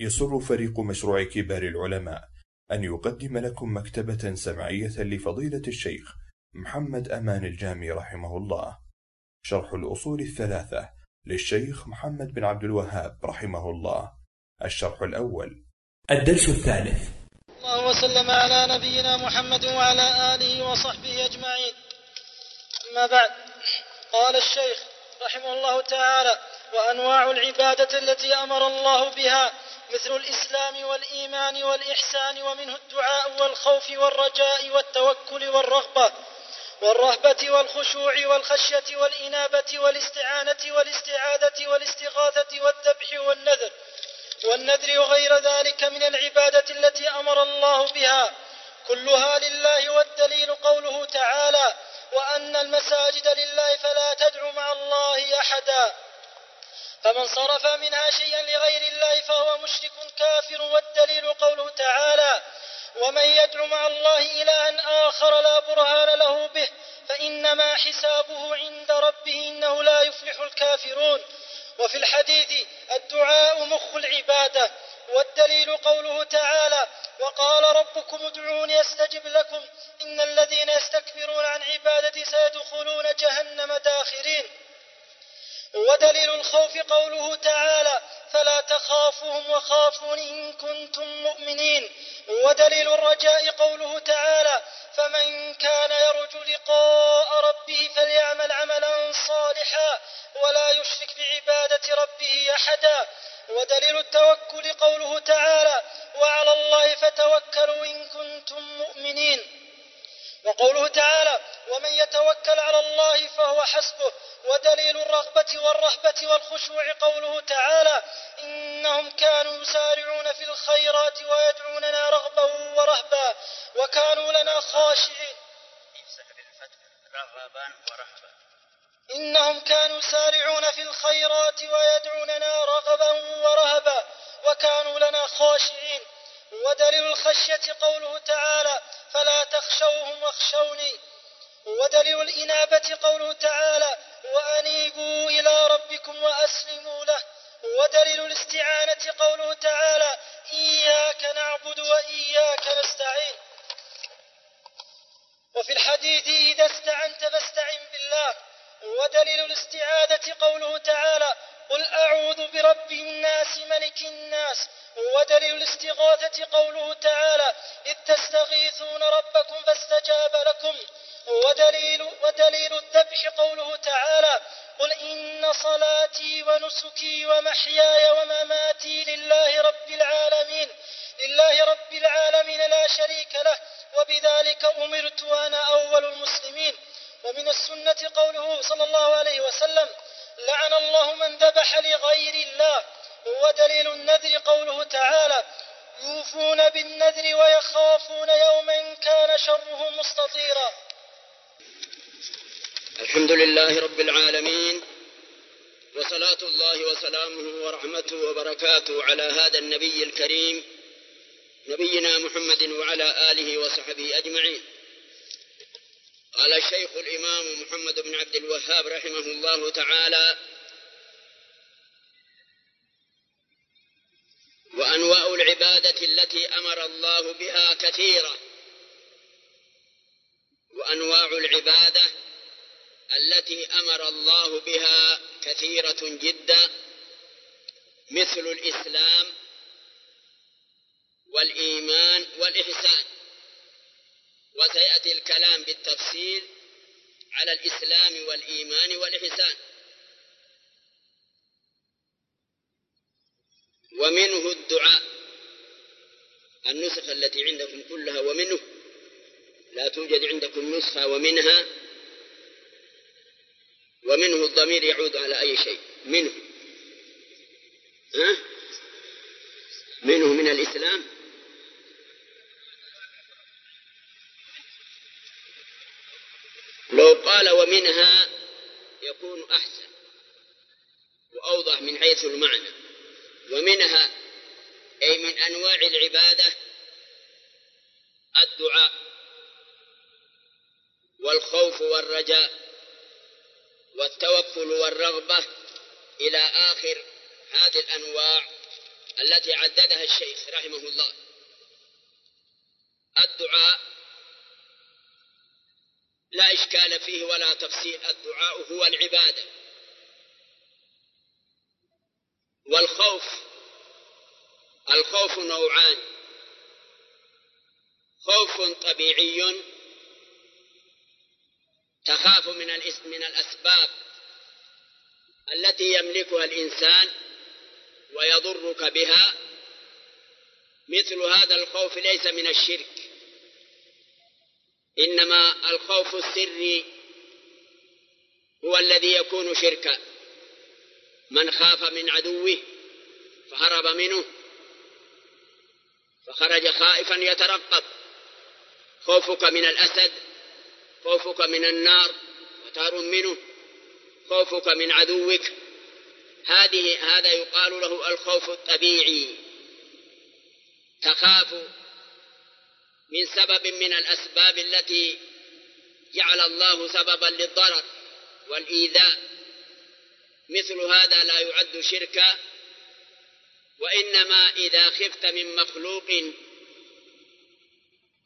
يسر فريق مشروع كبار العلماء أن يقدم لكم مكتبة سمعية لفضيلة الشيخ محمد أمان الجامي رحمه الله، شرح الأصول الثلاثة للشيخ محمد بن عبد الوهاب رحمه الله، الشرح الأول. الدرس الثالث. الله وسلم على نبينا محمد وعلى آله وصحبه أجمعين. أما بعد، قال الشيخ رحمه الله تعالى: وأنواع العبادة التي أمر الله بها مثل الإسلام والإيمان والإحسان، ومنه الدعاء والخوف والرجاء والتوكل والرغبة والرهبة والخشوع والخشية والإنابة والاستعانة والاستعادة والاستغاثة والذبح والنذر وغير ذلك من العبادة التي أمر الله بها، كلها لله. والدليل قوله تعالى: وأن المساجد لله فلا تدعوا مع الله أحدا، فمن صرف منها شيئا لغير الله فهو مشرك كافر. والدليل قوله تعالى: ومن يدعو مع الله إلها آخر لا برهان له به فإنما حسابه عند ربه إنه لا يفلح الكافرون. وفي الحديث: الدعاء مخ العبادة. والدليل قوله تعالى: وقال ربكم ادعوني أستجب لكم إن الذين يستكبرون عن عبادتي سيدخلون جهنم داخرين. ودليل الخوف قوله تعالى: فلا تخافوهم وخافون إن كنتم مؤمنين. ودليل الرجاء قوله تعالى: فمن كان يرجو لقاء ربه فليعمل عملا صالحا ولا يشرك بعبادة ربه أحدا. ودليل التوكل قوله تعالى: وعلى الله فتوكلوا إن كنتم مؤمنين. وقوله تعالى: ومن يتوكل على الله فهو حسبه. ودليل الرغبة والرهبة والخشوع قوله تعالى: إنهم كانوا يسارعون في الخيرات ويدعوننا رغبا ورهبا وكانوا لنا خاشعين. إنهم كانوا يسارعون في الخيرات ويدعوننا رغبا ورهبا وكانوا لنا خاشعين. ودليل الخشية قوله تعالى: فلا تخشوهم واخشوني. ودليل الإنابة قوله تعالى: وأنيبوا إلى ربكم وأسلموا له. ودليل الاستعانة قوله تعالى: إياك نعبد وإياك نستعين. وفي الحديث: إذا استعنت فاستعن بالله. ودليل الاستعادة قوله تعالى: قل أعوذ برب الناس ملك الناس. ودليل الاستغاثة قوله تعالى: إذ تستغيثون ربكم فاستجاب لكم. ودليل الذبح قوله تعالى: قل إن صلاتي ونسكي ومحياي ومماتي لله رب العالمين لا شريك له وبذلك أمرت وأنا أول المسلمين. ومن السنة قوله صلى الله عليه وسلم: لعن الله من ذبح لغير الله. ودليل النذر قوله تعالى: يوفون بالنذر ويخافون يوما كان شره مستطيرا. الحمد لله رب العالمين، وصلاة الله وسلامه ورحمته وبركاته على هذا النبي الكريم نبينا محمد وعلى آله وصحبه أجمعين. قال الشيخ الإمام محمد بن عبد الوهاب رحمه الله تعالى: وأنواع العبادة التي أمر الله بها كثيرة، وأنواع العبادة التي أمر الله بها كثيرة جدا، مثل الإسلام والإيمان والإحسان. وسيأتي الكلام بالتفصيل على الإسلام والإيمان والإحسان. ومنه الدعاء، النسخة التي عندكم كلها ومنه، لا توجد عندكم نسخة ومنها. ومنه الضمير يعود على أي شيء، منه منه من الإسلام. لو قال ومنها يكون أحسن وأوضح من حيث المعنى. ومنها أي من أنواع العبادة الدعاء والخوف والرجاء والتوكل والرغبة إلى آخر هذه الأنواع التي عددها الشيخ رحمه الله: الدعاء لا إشكال فيه ولا تفصيل، الدعاء هو العبادة، والخوف، الخوف نوعان: خوف طبيعي تخاف من الأسباب التي يملكها الإنسان ويضرك بها، مثل هذا الخوف ليس من الشرك، إنما الخوف السري هو الذي يكون شركا، من خاف من عدوه فهرب منه فخرج خائفا يترقب، خوفك من الأسد، خوفك من النار وتهرب منه، خوفك من عدوك، هذا يقال له الخوف الطبيعي، تخاف من سبب من الأسباب التي جعل الله سببا للضرر والإيذاء، مثل هذا لا يعد شركا، وإنما إذا خفت من مخلوق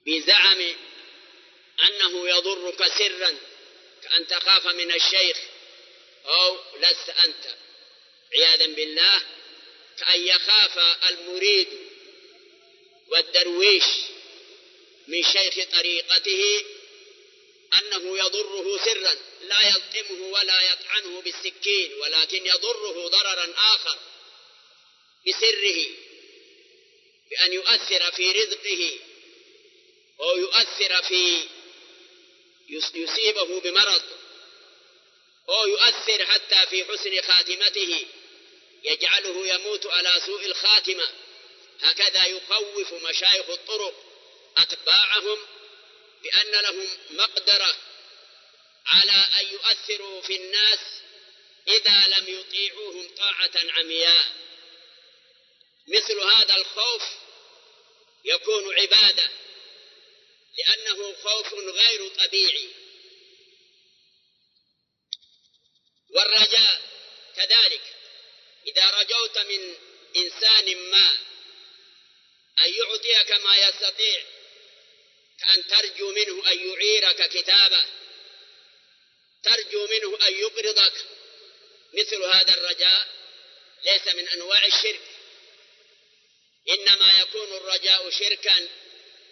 بزعم أنه يضرك سرا، كأن تخاف من الشيخ أو لست أنت عياذا بالله، كأن يخاف المريد والدرويش من شيخ طريقته أنه يضره سرا، لا يلطمه ولا يطعنه بالسكين، ولكن يضره ضررا آخر بسره، بأن يؤثر في رزقه أو يؤثر في يصيبه بمرض، أو يؤثر حتى في حسن خاتمته، يجعله يموت على سوء الخاتمة. هكذا يخوف مشايخ الطرق أتباعهم بأن لهم مقدرة على أن يؤثروا في الناس إذا لم يطيعوهم طاعة عمياء. مثل هذا الخوف يكون عبادة، لأنه خوف غير طبيعي. والرجاء كذلك، إذا رجوت من إنسان ما أن يعطيك ما يستطيع، كأن ترجو منه أن يعيرك كتابه، ترجو منه أن يقرضك، مثل هذا الرجاء ليس من أنواع الشرك، إنما يكون الرجاء شركا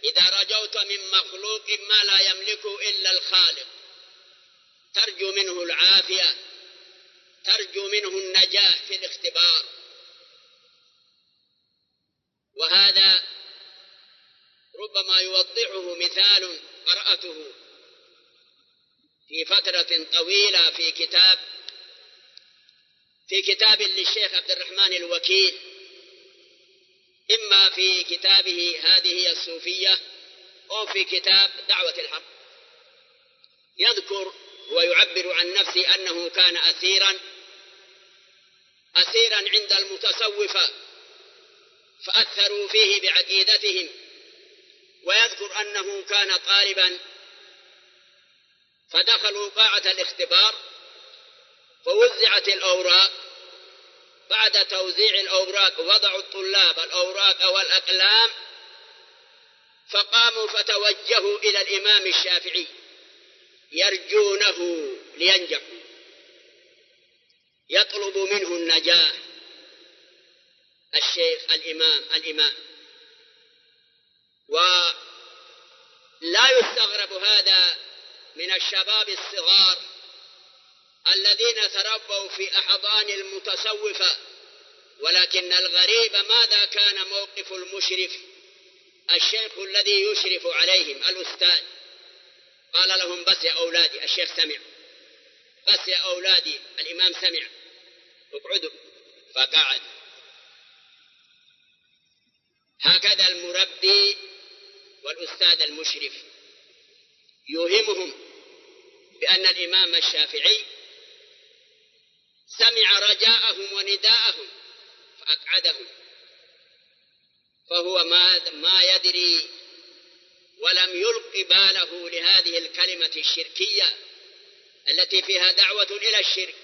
إذا رجوت من مخلوق ما لا يملكه إلا الخالق، ترجو منه العافية، ترجو منه النجاة في الاختبار، وهذا ربما يوضحه مثال قرأته في فترة طويلة في كتاب للشيخ عبد الرحمن الوكيل، إما في كتابه هذه هي الصوفية أو في كتاب دعوة الحق، يذكر ويعبر عن نفسه أنه كان أسيرا عند المتصوفة فأثروا فيه بعقيدتهم، ويذكر أنه كان طالبا فدخلوا قاعة الاختبار فوزعت الأوراق، بعد توزيع الأوراق وضعوا الطلاب الأوراق والأقلام، فقاموا فتوجهوا إلى الإمام الشافعي يرجونه لينجحوا، يطلب منه النجاة الشيخ الإمام، ولا يستغرب هذا من الشباب الصغار الذين تربوا في أحضان المتصوفة، ولكن الغريب ماذا كان موقف المشرف، الشيخ الذي يشرف عليهم الأستاذ، قال لهم: بس يا أولادي الشيخ سمع، بس يا أولادي الإمام سمع، اقعدوا، فقعد. هكذا المربي والأستاذ المشرف يوهمهم بأن الإمام الشافعي سمع رجاءهم ونداءهم فأقعدهم، فهو ما يدري ولم يلق باله لهذه الكلمة الشركية التي فيها دعوة إلى الشرك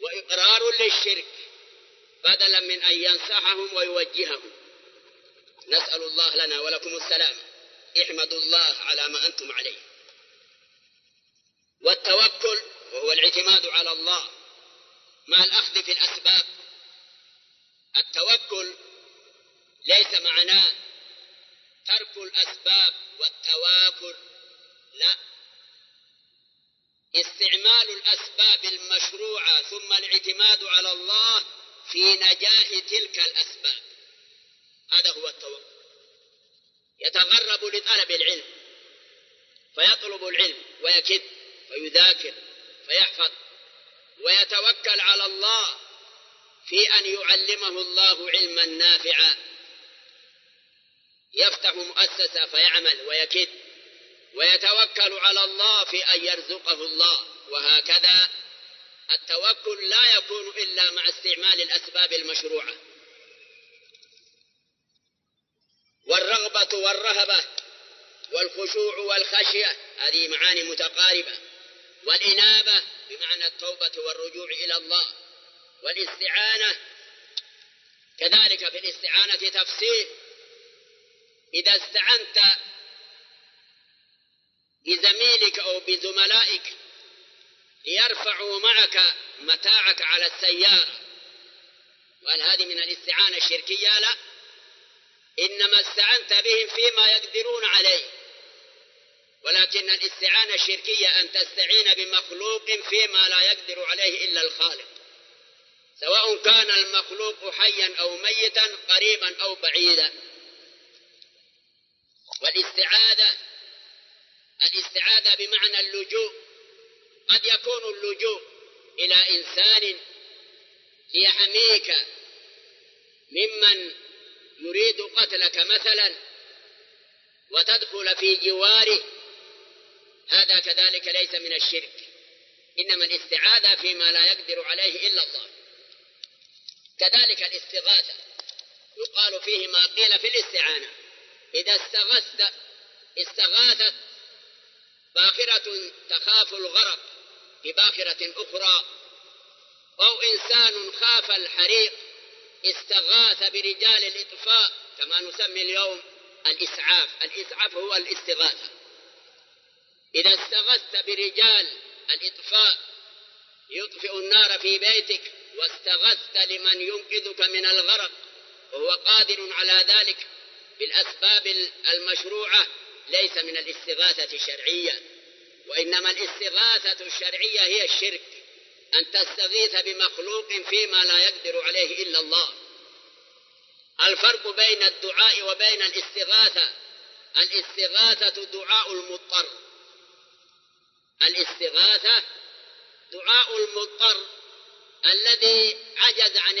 وإقرار للشرك، بدلا من أن ينصحهم ويوجههم. نسأل الله لنا ولكم السلام. احمدوا الله على ما أنتم عليه. والتوكل وهو الاعتماد على الله مع الأخذ في الأسباب. التوكل ليس معناه ترك الأسباب والتواكل، لا، استعمال الأسباب المشروعة ثم الاعتماد على الله في نجاح تلك الأسباب، هذا هو التوكل. يتغرب لطلب العلم فيطلب العلم ويكد فيذاكر فيحفظ، ويتوكل على الله في أن يعلمه الله علما نافعا. يفتح مؤسسة فيعمل ويكد، ويتوكل على الله في أن يرزقه الله، وهكذا. التوكل لا يكون إلا مع استعمال الأسباب المشروعة. والرغبة والرهبة والخشوع والخشية هذه معاني متقاربة. والإنابة بمعنى التوبة والرجوع إلى الله. والاستعانة كذلك، في الاستعانة تفصيل، إذا استعنت بزميلك أو بزملائك ليرفعوا معك متاعك على السيارة، وهل هذه من الاستعانة الشركية؟ لا، إنما استعنت بهم فيما يقدرون عليه. ولكن الاستعانة الشركية أن تستعين بمخلوق فيما لا يقدر عليه إلا الخالق، سواء كان المخلوق حيا أو ميتا، قريبا أو بعيدا. والاستعادة، الاستعادة بمعنى اللجوء. قد يكون اللجوء إلى إنسان يحميك ممن يريد قتلك مثلا، وتدخل في جواره، هذا كذلك ليس من الشرك، إنما الاستعادة فيما لا يقدر عليه إلا الله. كذلك الاستغاثة يقال فيه ما قيل في الاستعانة، إذا استغاثت باخرة تخاف الغرق بباخرة أخرى، أو إنسان خاف الحريق استغاث برجال الإطفاء، كما نسمي اليوم الإسعاف. الإسعاف هو الاستغاثة. إذا استغثت برجال الإطفاء، يطفئ النار في بيتك واستغثت لمن ينقذك من الغرق، وهو قادر على ذلك بالأسباب المشروعة، ليس من الاستغاثة الشرعية. وإنما الاستغاثة الشرعية هي الشرك، أن تستغيث بمخلوق فيما لا يقدر عليه إلا الله. الفرق بين الدعاء وبين الاستغاثة: الاستغاثة دعاء المضطر، الاستغاثة دعاء المضطر الذي عجز عن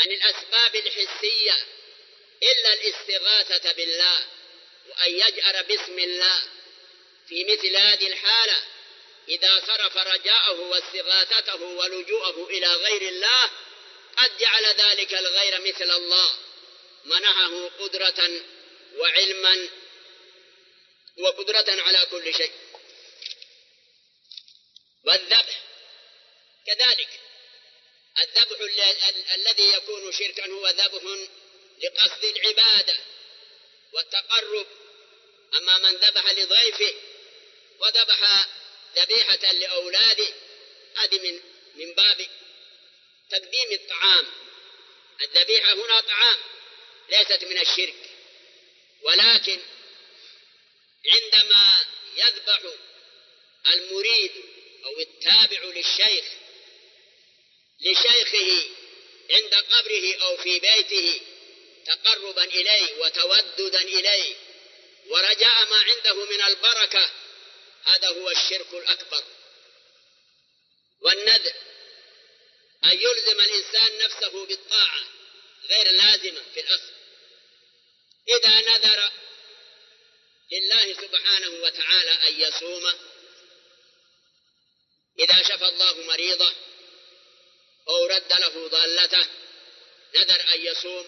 الأسباب الحسية إلا الاستغاثة بالله، وأن يجأر باسم الله. في مثل هذه الحالة إذا صرف رجاءه واستغاثته ولجوءه إلى غير الله، قد جعل ذلك الغير مثل الله، منحه قدرة وعلما وقدرة على كل شيء. والذبح كذلك، الذبح الذي يكون شركا هو ذبح لقصد العبادة والتقرب. أما من ذبح لضيفه وذبح ذبيحة لأولاده، هذه من باب تقديم الطعام. الذبيحة هنا طعام، ليست من الشرك. ولكن عندما يذبح المريد أو التابع للشيخ لشيخه عند قبره أو في بيته، تقربا إليه وتوددا إليه ورجاء ما عنده من البركة، هذا هو الشرك الأكبر. والنذر أن يلزم الإنسان نفسه بالطاعة غير لازمة في الأصل. إذا نذر لله سبحانه وتعالى أن يصوم، إذا شفى الله مريضه أو رد له ضالته، نذر أن يصوم،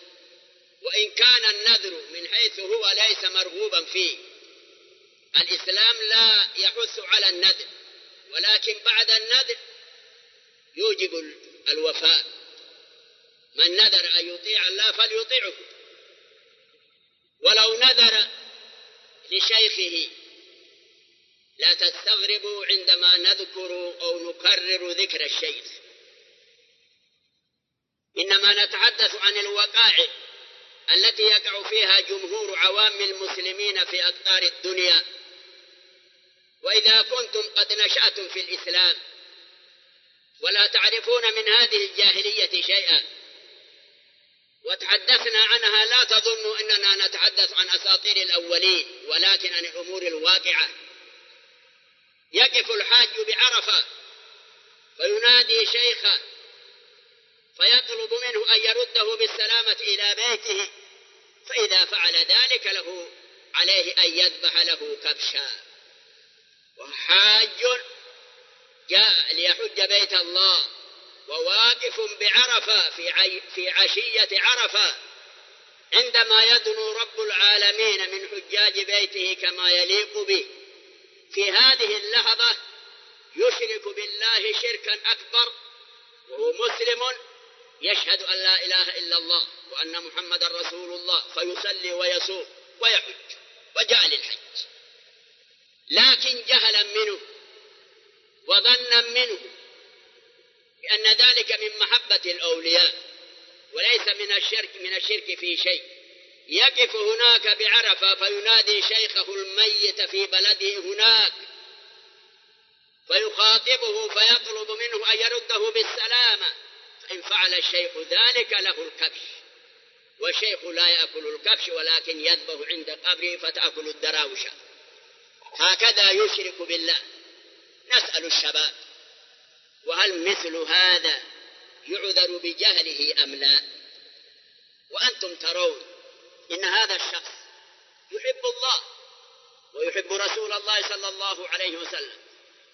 وإن كان النذر من حيث هو ليس مرغوبا فيه. الإسلام لا يحث على النذر، ولكن بعد النذر يوجب الوفاء. من نذر أن يطيع الله فليطيعه، ولو نذر لشيخه. لا تستغربوا عندما نذكر أو نكرر ذكر الشيخ، إنما نتحدث عن الوقائع التي يقع فيها جمهور عوام المسلمين في أقطار الدنيا. وإذا كنتم قد نشأتم في الإسلام ولا تعرفون من هذه الجاهلية شيئا وتحدثنا عنها، لا تظنوا أننا نتحدث عن أساطير الأولين، ولكن عن الأمور الواقعة. يقف الحاج بعرفة فينادي شيخه فيطلب منه أن يرده بالسلامة إلى بيته، فإذا فعل ذلك له عليه أن يذبح له كبشا. وحاج جاء ليحج بيت الله وواقف بعرفة في عشية عرفة، عندما يدنو رب العالمين من حجاج بيته كما يليق به، في هذه اللحظة يشرك بالله شركا أكبر وهو مسلم يشهد أن لا إله إلا الله وأن محمد رسول الله، فيصلي ويصوم ويحج وجاء للحج، لكن جهلا منه وظنا منه بأن ذلك من محبة الأولياء وليس من الشرك في شيء. يقف هناك بعرفة فينادي شيخه الميت في بلده هناك فيخاطبه فيطلب منه أن يرده بالسلامة، فإن فعل الشيخ ذلك له الكبش، والشيخ لا يأكل الكبش ولكن يذبح عند قبره فتأكل الدراوش. هكذا يشرك بالله. نسأل الشباب، وهل مثل هذا يعذر بجهله أم لا؟ وأنتم ترون إن هذا الشخص يحب الله ويحب رسول الله صلى الله عليه وسلم،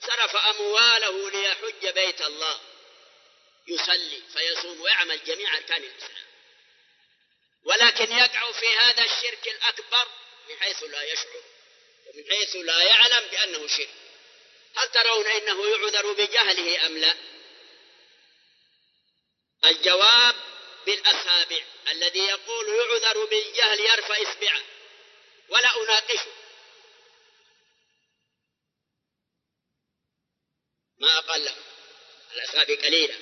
صرف أمواله ليحج بيت الله، يصلي فيصوم ويعمل جميع أركان الإسلام، ولكن يقع في هذا الشرك الأكبر من حيث لا يشعر ومن حيث لا يعلم بأنه شرك. هل ترون إنه يعذر بجهله أم لا؟ الجواب بالأصابع. الذي يقول يعذر بالجهل يرفع إصبعه، ولا أناقشه، ما أقله، الأصابع قليلة.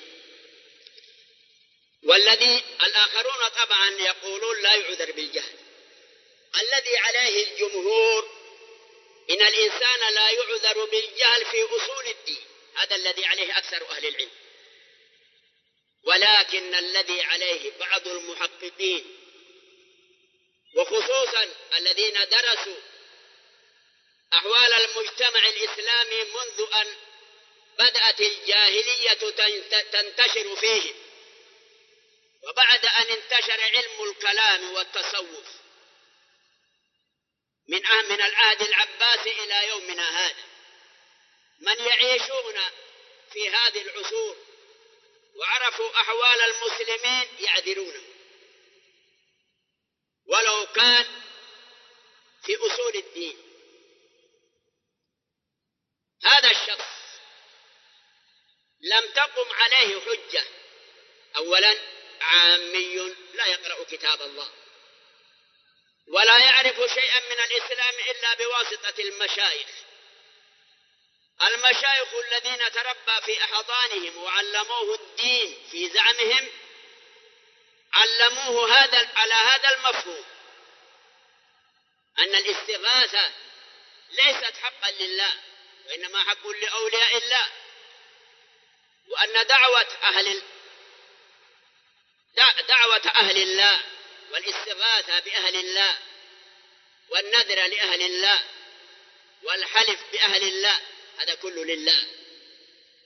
والذي الآخرون طبعا يقولون لا يعذر بالجهل. الذي عليه الجمهور إن الإنسان لا يعذر بالجهل في أصول الدين، هذا الذي عليه أكثر أهل العلم، ولكن الذي عليه بعض المحققين وخصوصا الذين درسوا أحوال المجتمع الإسلامي منذ أن بدأت الجاهلية تنتشر فيه وبعد أن انتشر علم الكلام والتصوف من العهد العباسي إلى يومنا هذا، من يعيشون في هذه العصور وعرفوا أحوال المسلمين يعذرونه ولو كان في أصول الدين. هذا الشخص لم تقم عليه حجة. أولا، عامي لا يقرأ كتاب الله ولا يعرف شيئا من الإسلام إلا بواسطة المشايخ. المشايخ الذين تربى في أحضانهم وعلموه الدين في زعمهم علموه على هذا المفهوم، أن الاستغاثة ليست حقا لله وإنما حق لأولياء الله، وأن دعوة أهل الله والاستغاثة بأهل الله والنذر لأهل الله والحلف بأهل الله هذا كله لله،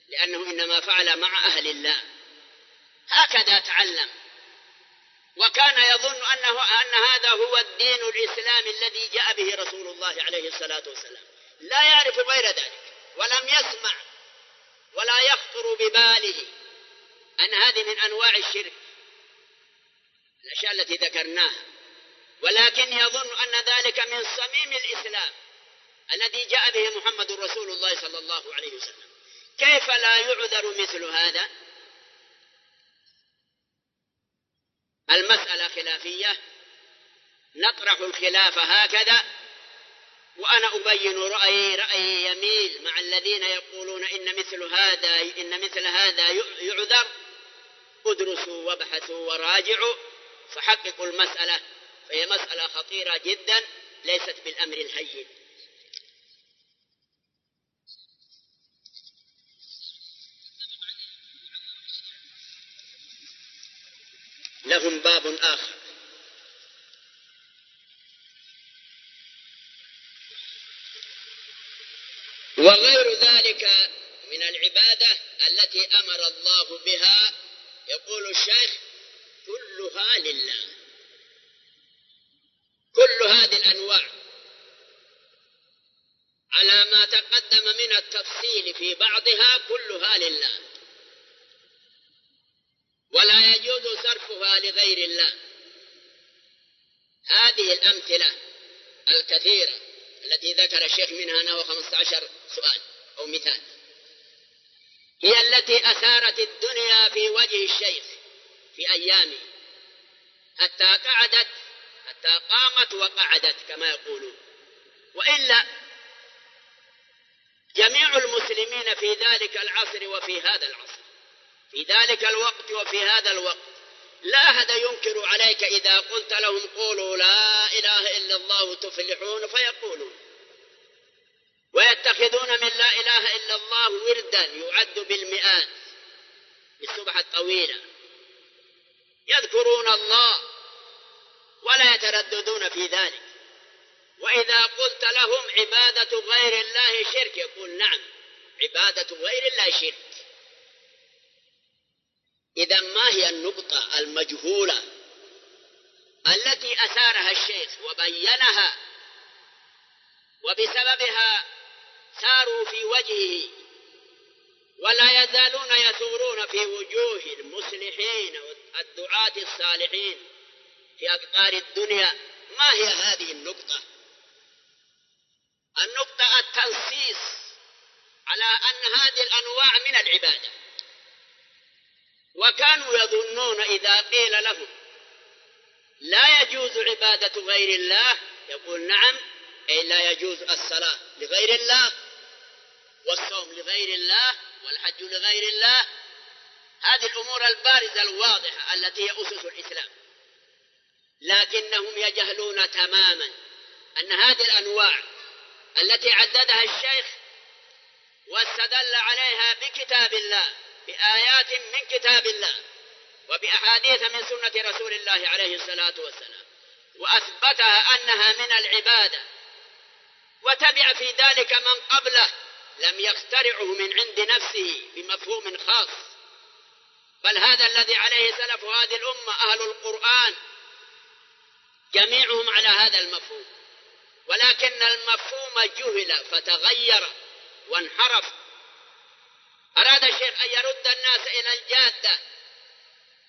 لأنه إنما فعل مع أهل الله. هكذا تعلم، وكان يظن أن هذا هو الدين الإسلامي الذي جاء به رسول الله عليه الصلاة والسلام، لا يعرف غير ذلك، ولم يسمع ولا يخطر بباله أن هذه من أنواع الشرك الأشياء التي ذكرناها، ولكن يظن أن ذلك من صميم الإسلام الذي جاء به محمد رسول الله صلى الله عليه وسلم. كيف لا يعذر مثل هذا؟ المسألة خلافية، نطرح الخلاف هكذا، وأنا أبين رأيي يميل مع الذين يقولون إن مثل هذا يعذر. ادرسوا وابحثوا وراجعوا فحققوا المسألة، فهي مسألة خطيرة جدا ليست بالأمر الهين. لهم باب آخر. وغير ذلك من العبادة التي أمر الله بها، يقول الشيخ كلها لله. كل هذه الأنواع على ما تقدم من التفصيل في بعضها كلها لله، ولا يجوز صرفها لغير الله. هذه الأمثلة الكثيرة التي ذكر الشيخ منها نحو 15 سؤال أو مثال هي التي أثارت الدنيا في وجه الشيخ في أيامه حتى قامت وقعدت كما يقولون، وإلا جميع المسلمين في ذلك العصر وفي هذا العصر، في ذلك الوقت وفي هذا الوقت، لا أحد ينكر عليك إذا قلت لهم قولوا لا إله إلا الله تفلحون فيقولون، ويتخذون من لا إله إلا الله وردا يعد بالمئات بالسبحة الطويلة، يذكرون الله ولا يترددون في ذلك. وإذا قلت لهم عبادة غير الله شرك يقول نعم عبادة غير الله شرك. إذا ما هي النقطة المجهولة التي أثارها الشيخ وبينها وبسببها ساروا في وجهه ولا يزالون يثورون في وجوه المصلحين والدعاة الصالحين في أقطار الدنيا؟ ما هي هذه النقطة؟ النقطة التنصيص على أن هذه الأنواع من العبادة. وكانوا يظنون إذا قيل لهم لا يجوز عبادة غير الله يقول نعم، أي لا يجوز الصلاة لغير الله والصوم لغير الله والحج لغير الله. هذه الأمور البارزة الواضحة التي هي أسس الإسلام، لكنهم يجهلون تماما أن هذه الأنواع التي عددها الشيخ واستدل عليها بكتاب الله، بآيات من كتاب الله وبأحاديث من سنة رسول الله عليه الصلاة والسلام، وأثبتها أنها من العبادة، وتبع في ذلك من قبله لم يخترعه من عند نفسه بمفهوم خاص، بل هذا الذي عليه سلف هذه الأمة أهل القرآن جميعهم على هذا المفهوم، ولكن المفهوم جهل فتغير وانحرف. أراد الشيخ أن يرد الناس إلى الجادة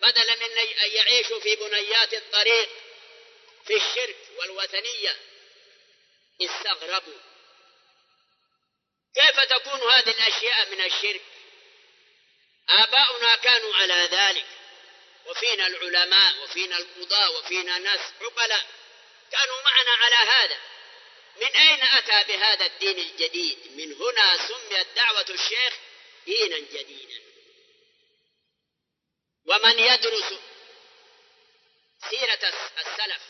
بدلا من أن يعيشوا في بنيات الطريق في الشرك والوثنية. استغربوا كيف تكون هذه الأشياء من الشرك؟ آباؤنا كانوا على ذلك، وفينا العلماء وفينا القضاء وفينا ناس عقلاء كانوا معنا على هذا. من أين أتى بهذا الدين الجديد؟ من هنا سميت دعوة الشيخ دينا جديدا. ومن يدرس سيرة السلف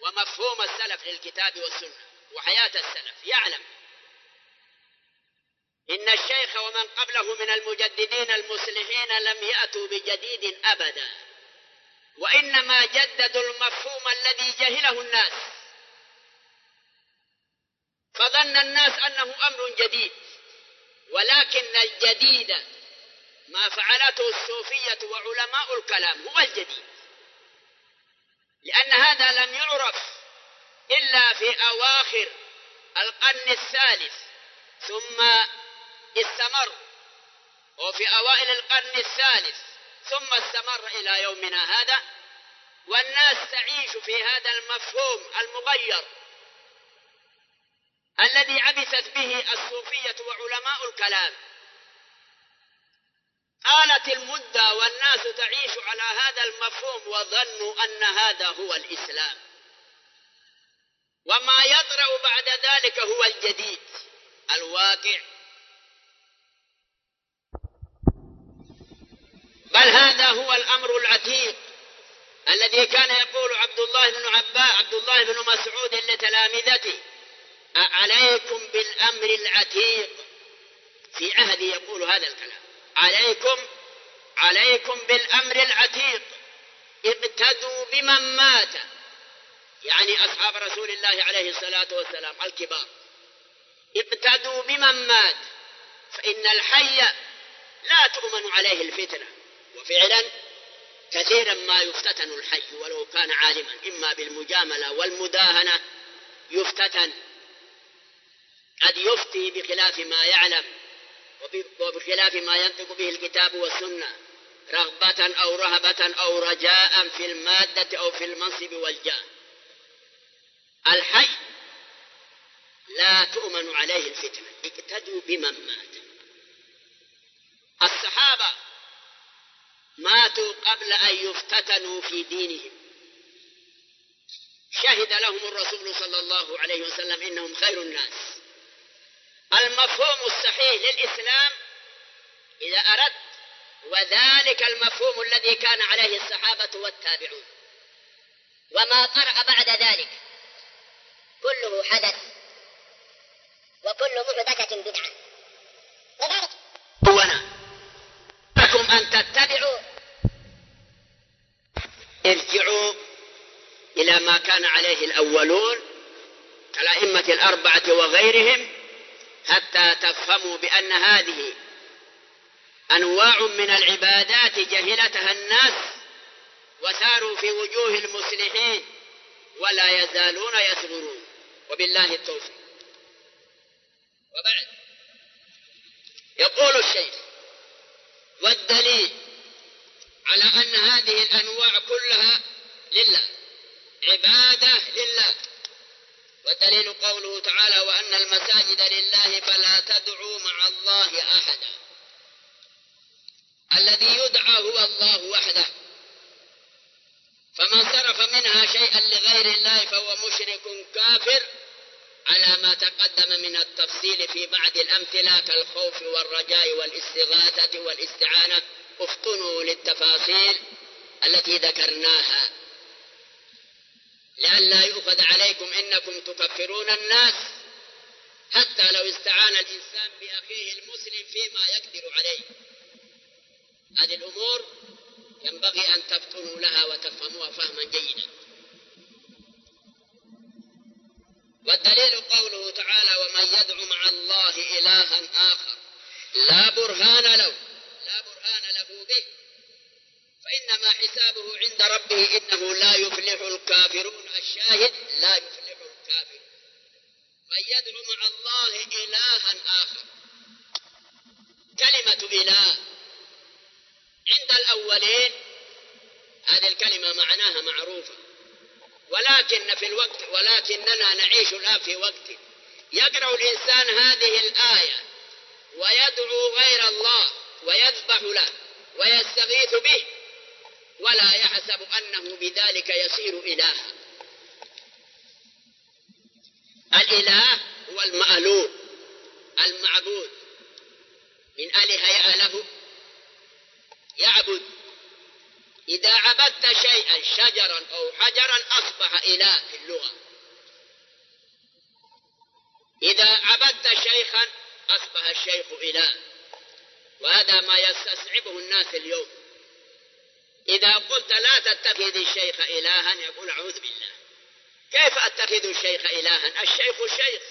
ومفهوم السلف للكتاب والسنة وحياة السلف يعلم إن الشيخ ومن قبله من المجددين المصلحين لم يأتوا بجديد أبدا، وإنما جددوا المفهوم الذي جهله الناس، فظن الناس أنه أمر جديد. ولكن الجديد ما فعلته الصوفية وعلماء الكلام هو الجديد، لأن هذا لم يعرف إلا في أواخر القرن الثالث، ثم استمر، وفي أوائل القرن الثالث ثم استمر إلى يومنا هذا، والناس تعيش في هذا المفهوم المغير الذي عبثت به الصوفية وعلماء الكلام. آلت المدة والناس تعيش على هذا المفهوم وظنوا أن هذا هو الإسلام، وما يطرأ بعد ذلك هو الجديد الواقع. بل هذا هو الأمر العتيق الذي كان يقول عبد الله بن عباس عبد الله بن مسعود لتلامذته: عليكم بالأمر العتيق. في عهدي يقول هذا الكلام: عليكم بالأمر العتيق، اقتدوا بمن مات، يعني أصحاب رسول الله عليه الصلاة والسلام الكبار، اقتدوا بمن مات، فإن الحي لا تؤمن عليه الفتنة. وفعلا كثيرا ما يفتتن الحي ولو كان عالما، إما بالمجاملة والمداهنة يفتتن، قد يفتي بخلاف ما يعلم وبخلاف ما ينطق به الكتاب والسنة، رغبة أو رهبة أو رجاء في المادة أو في المنصب والجاه. الحي لا تؤمن عليه الفتنة، اقتدوا بمن مات. الصحابة ماتوا قبل أن يفتتنوا في دينهم، شهد لهم الرسول صلى الله عليه وسلم إنهم خير الناس. المفهوم الصحيح للإسلام إذا أردت، وذلك المفهوم الذي كان عليه الصحابة والتابعون، وما طرأ بعد ذلك كله حدث، وكل محدثة بدعة. لذلك لكم أن تتبعوا، ارجعوا إلى ما كان عليه الأولون كالأئمة الأربعة وغيرهم، حتى تفهموا بأن هذه أنواع من العبادات جهلتها الناس وساروا في وجوه المصلحين ولا يزالون يصبرون. وبالله التوفيق. وبعد، يقول الشيخ: والدليل على أن هذه الأنواع كلها لله، عبادة لله، والدليل قوله تعالى: وأن المساجد لله فلا تدعوا مع الله أحدا. الذي يدعى هو الله وحده، فمن صرف منها شيئا لغير الله فهو مشرك كافر، على ما تقدم من التفصيل في بعض الأمثلة كالخوف والرجاء والاستغاثة والاستعانة. افطنوا للتفاصيل التي ذكرناها لئلا يؤخذ عليكم إنكم تكفرون الناس، حتى لو استعان الإنسان بأخيه المسلم فيما يقدر عليه. هذه الأمور ينبغي أن تفطنوا لها وتفهموها فهما جيدا. والدليل قوله تعالى: ومن يدعو مع الله إلها آخر لا برهان له به فإنما حسابه عند ربه إنه لا يفلح الكافرون. الشاهد: لا يفلح الكافرون. من يدعو مع الله إلها آخر. كلمة إله عند الأولين هذه الكلمة معناها معروفة، ولكننا نعيش الآن في وقت يقرأ الإنسان هذه الآية ويدعو غير الله ويذبح له ويستغيث به ولا يحسب أنه بذلك يصير إلها. الإله هو المألوه المعبود، من أله يأله يعبد. إذا عبدت شيئا شجرا أو حجرا أصبح إله في اللغة، إذا عبدت شيخا أصبح الشيخ إله، وهذا ما يستصعبه الناس اليوم. إذا قلت لا تتخذ الشيخ إلها يقول أعوذ بالله، كيف أتخذ الشيخ إلها؟ الشيخ الشيخ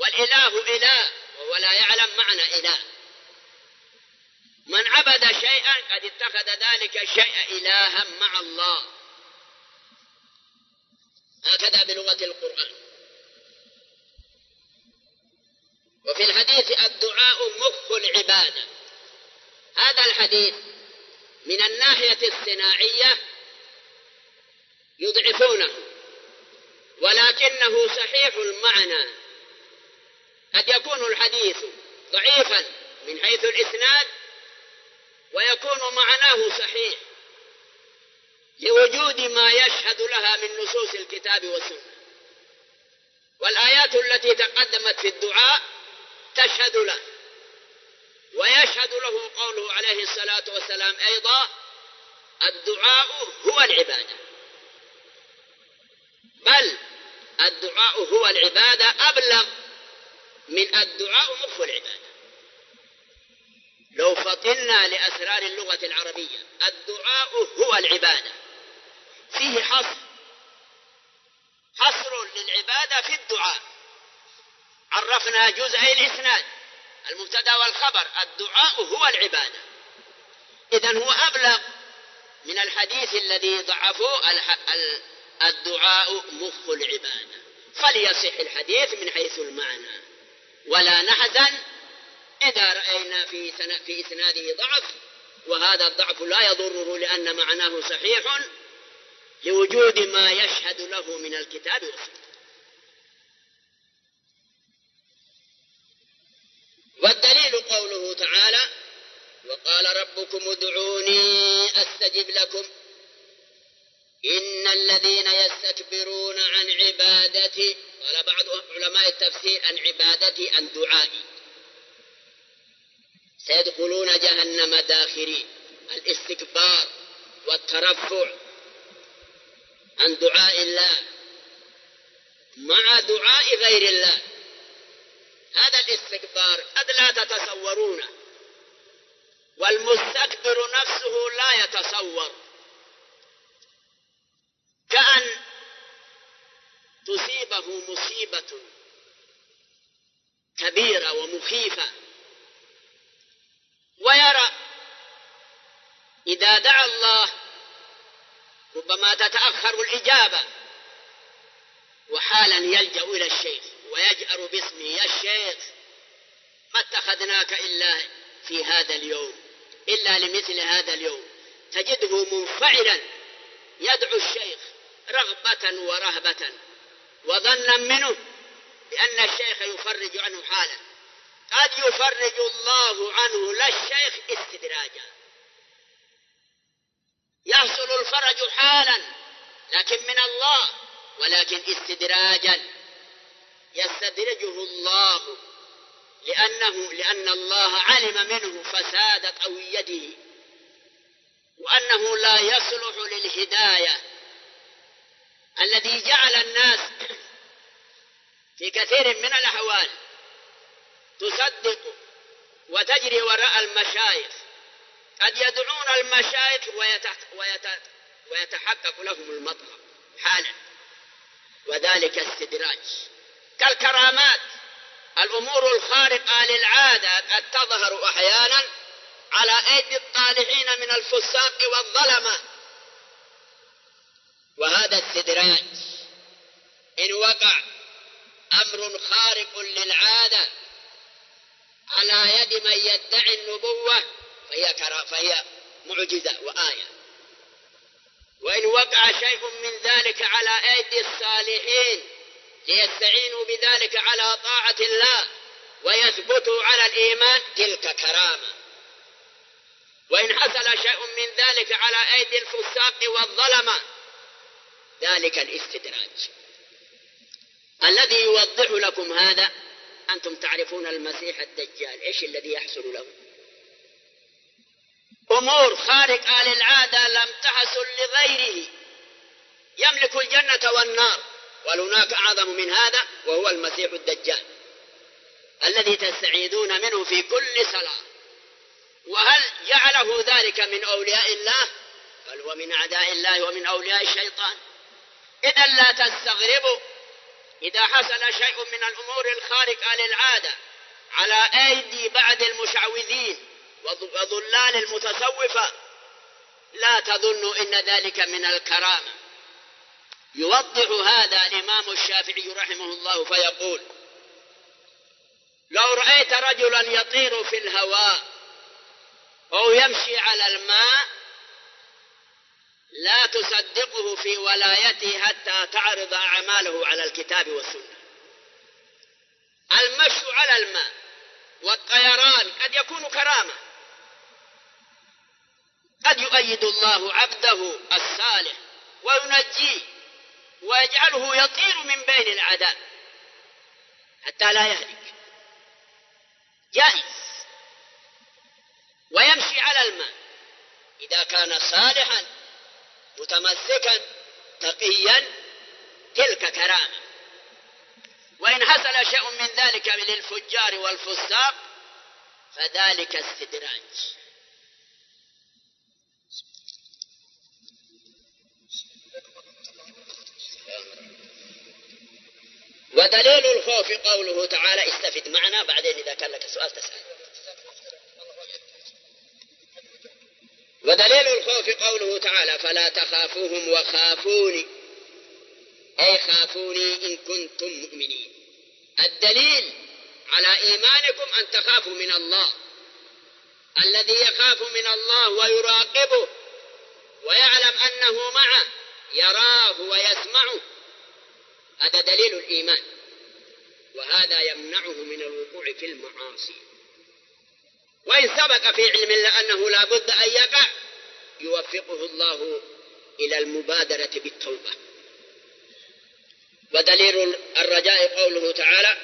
والإله إله، وهو لا يعلم معنى إله. من عبد شيئا قد اتخذ ذلك الشيء إلها مع الله، هكذا بلغة القرآن. وفي الحديث: الدعاء مخ العبادة. هذا الحديث من الناحية الصناعية يضعفونه، ولكنه صحيح المعنى. قد يكون الحديث ضعيفا من حيث الإسناد ويكون معناه صحيح لوجود ما يشهد لها من نصوص الكتاب والسنة. والآيات التي تقدمت في الدعاء تشهد له، ويشهد له قوله عليه الصلاة والسلام أيضا: الدعاء هو العبادة. بل الدعاء هو العبادة أبلغ من الدعاء مخ العبادة. لو فطنا لأسرار اللغة العربية، الدعاء هو العبادة فيه حصر للعبادة في الدعاء. عرفنا جزئي الإسناد المبتدأ والخبر، الدعاء هو العبادة، إذن هو أبلغ من الحديث الذي ضعفه الدعاء مخ العبادة، فليصح الحديث من حيث المعنى، ولا نحزن إذا رأينا في إسناده ضعف، وهذا الضعف لا يضره لأن معناه صحيح لوجود ما يشهد له من الكتاب والسنة. والدليل قوله تعالى: وقال ربكم ادعوني أستجب لكم إن الذين يستكبرون عن عبادتي. قال بعض علماء التفسير: عن عبادتي، عن دعائي، سيدخلون جهنم داخرين. الاستكبار والترفع عن دعاء الله مع دعاء غير الله، هذا الاستكبار قد لا تتصورونه، والمستكبر نفسه لا يتصور، كأن تصيبه مصيبة كبيرة ومخيفة، ويرى إذا دعا الله ربما تتأخر الإجابة، وحالا يلجأ إلى الشيخ ويجأر باسمه: يا الشيخ، ما اتخذناك إلا في هذا اليوم، إلا لمثل هذا اليوم. تجده منفعلا يدعو الشيخ رغبة ورهبة، وظنا منه بأن الشيخ يفرج عنه حالا. قد يفرج الله عنه للشيخ استدراجا، يحصل الفرج حالا لكن من الله، ولكن استدراجا يستدرجه الله، لأن الله علم منه فساد قويته وأنه لا يصلح للهداية. الذي جعل الناس في كثير من الأحوال تصدق وتجري وراء المشايخ، قد يدعون المشايخ ويتحقق لهم المطلب حالا، وذلك استدراج. كالكرامات، الأمور الخارقة للعادة قد تظهر أحيانا على أيدي الطالحين من الفساق والظلمة، وهذا استدراج. إن وقع أمر خارق للعادة على يد من يدعي النبوة فهي معجزة وآية، وإن وقع شيء من ذلك على أيدي الصالحين ليستعينوا بذلك على طاعة الله ويثبتوا على الإيمان، تلك كرامة. وإن حصل شيء من ذلك على أيدي الفساق والظلمة، ذلك الاستدراج الذي يوضح لكم هذا. أنتم تعرفون المسيح الدجال إيش الذي يحصل له؟ أمور خارقة للعادة لم تحصل لغيره، يملك الجنة والنار، وهناك أعظم من هذا وهو المسيح الدجال الذي تستعيذون منه في كل صلاة. وهل جعله ذلك من أولياء الله؟ بل هو من أعداء الله ومن أولياء الشيطان. إذن لا تستغربوا إذا حصل شيء من الأمور الخارقة للعادة على أيدي بعض المشعوذين وضلال المتصوفة، لا تظنوا إن ذلك من الكرامة. يوضح هذا الإمام الشافعي رحمه الله فيقول: لو رأيت رجلا يطير في الهواء أو يمشي على الماء لا تصدقه في ولايته حتى تعرض أعماله على الكتاب والسنة. المشي على الماء والطيران قد يكون كرامة، قد يؤيد الله عبده الصالح وينجيه ويجعله يطير من بين الأعداء حتى لا يهلك، جائز، ويمشي على الماء إذا كان صالحا متمسكا تقيا، تلك كرامة. وإن حصل شيء من ذلك للفجار والفساق فذلك استدراج. ودليل الخوف قوله تعالى، استفد معنا بعدين إذا كان لك سؤال تسأل. ودليل الخوف قوله تعالى، فلا تخافوهم وخافوني، أي خافوني إن كنتم مؤمنين. الدليل على إيمانكم أن تخافوا من الله. الذي يخاف من الله ويراقبه ويعلم أنه معه يراه ويسمعه، هذا دليل الإيمان، وهذا يمنعه من الوقوع في المعاصي. وإن سبق في علم لأنه لا بد أن يقع، يوفقه الله إلى المبادرة بالتوبة. ودليل الرجاء قوله تعالى،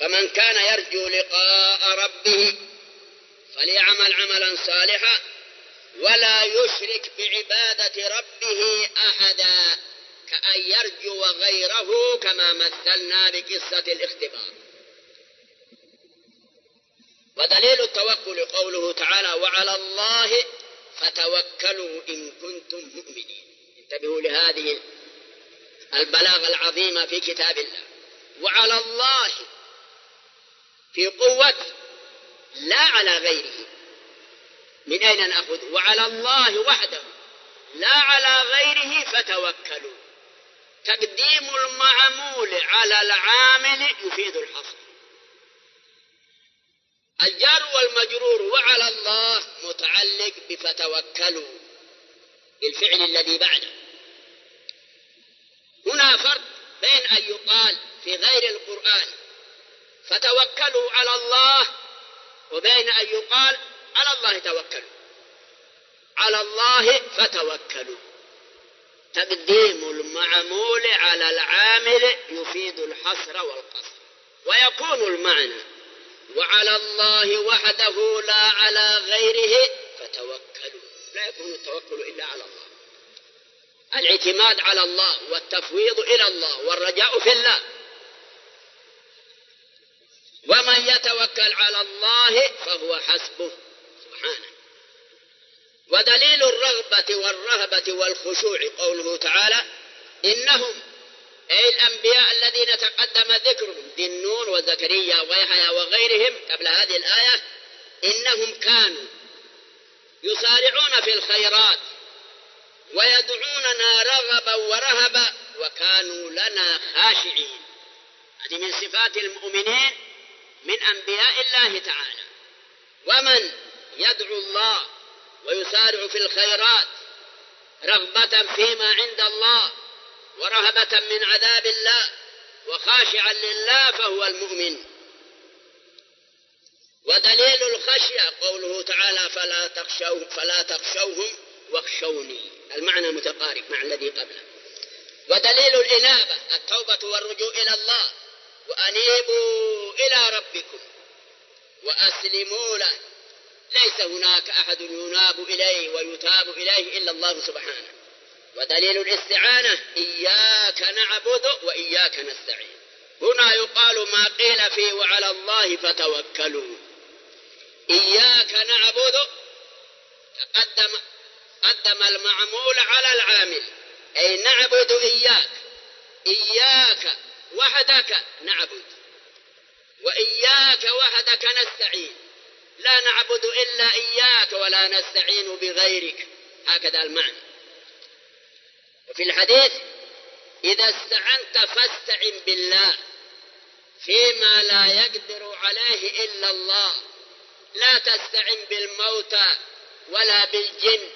فمن كان يرجو لقاء ربه فليعمل عملا صالحا ولا يشرك بعبادة ربه أحدا، كأن يرجو غيره كما مثلنا بقصة الاختبار. ودليل التوكل قوله تعالى، وعلى الله فتوكلوا إن كنتم مؤمنين. انتبهوا لهذه البلاغة العظيمة في كتاب الله. وعلى الله في قوته لا على غيره. من أين نأخذ؟ وعلى الله وحده لا على غيره فتوكلوا. تقديم المعمول على العامل يفيد الحصر. الجار والمجرور وعلى الله متعلق بفتوكلوا بالفعل الذي بعده. هنا فرق بين أن يقال في غير القرآن فتوكلوا على الله، وبين أن يقال على الله توكلوا. على الله فتوكلوا، تقديم المعمول على العامل يفيد الحصر والقصر. ويكون المعنى وعلى الله وحده لا على غيره فتوكلوا، لا يكون التوكل إلا على الله. الاعتماد على الله والتفويض إلى الله والرجاء في الله. ومن يتوكل على الله فهو حسبه سبحانه. ودليل الرغبة والرهبة والخشوع قوله تعالى، إنهم أي الأنبياء الذين تقدم ذكرهم، ذي النون وزكريا ويحيى وغيرهم قبل هذه الآية، إنهم كانوا يسارعون في الخيرات ويدعوننا رغبا ورهبا وكانوا لنا خاشعين. هذه من صفات المؤمنين من أنبياء الله تعالى. ومن يدعو الله ويسارع في الخيرات رغبة فيما عند الله ورهبة من عذاب الله وخاشعا لله فهو المؤمن. ودليل الخشية قوله تعالى، فلا تخشوهم واخشوني. المعنى متقارب مع الذي قبله. ودليل الإنابة التوبة والرجوع إلى الله، وأنيبوا إلى ربكم وأسلموا له، ليس هناك أحد يناب إليه ويتاب إليه إلا الله سبحانه. ودليل الاستعانة، إياك نعبد وإياك نستعين. هنا يقال ما قيل في وعلى الله فتوكلوا. إياك نعبد قدم المعمول على العامل، أي نعبد إياك، إياك وحدك نعبد وإياك وحدك نستعين، لا نعبد إلا إياك ولا نستعين بغيرك، هكذا المعنى. وفي الحديث، إذا استعنت فاستعن بالله فيما لا يقدر عليه إلا الله، لا تستعن بالموتى ولا بالجن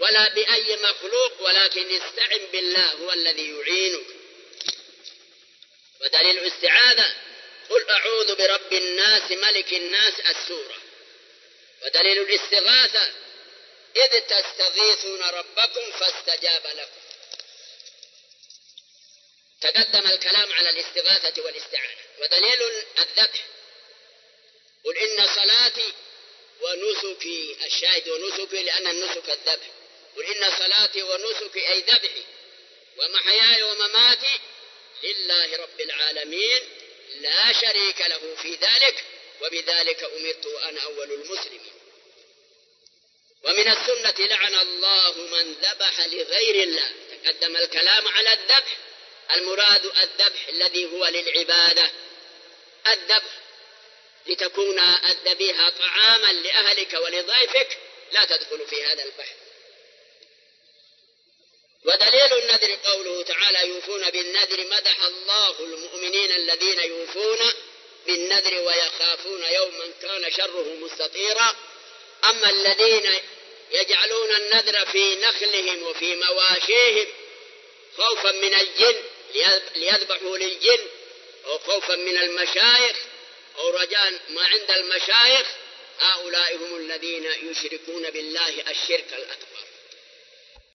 ولا بأي مخلوق، ولكن استعن بالله هو الذي يعينك. ودليل الاستعاذة، قل أعوذ برب الناس ملك الناس، السورة. ودليل الاستغاثة، إذ تستغيثون ربكم فاستجاب لكم. تقدم الكلام على الاستغاثة والاستعانة، ودليل الذبح: قل إن صلاتي ونسكي، الشاهد ونسكي لأن النسك الذبح، قل إن صلاتي ونسكي أي ذبحي ومحياي ومماتي لله رب العالمين لا شريك له في ذلك وبذلك أمرت وأنا أول المسلمين. ومن السنة لعن الله من ذبح لغير الله. تقدم الكلام على الذبح، المراد الذبح الذي هو للعبادة، الذبح لتكون الذبيحة طعاما لأهلك ولضيفك لا تدخل في هذا البحر. ودليل النذر قوله تعالى: يوفون بالنذر. مدح الله المؤمنين الذين يوفون بالنذر ويخافون يوما كان شره مستطيرا. أما الذين يجعلون النذر في نخلهم وفي مواشيهم خوفا من الجن، ليذبحوا للجن، أو خوفا من المشايخ أو رجاء ما عند المشايخ، هؤلاء هم الذين يشركون بالله الشرك الأكبر.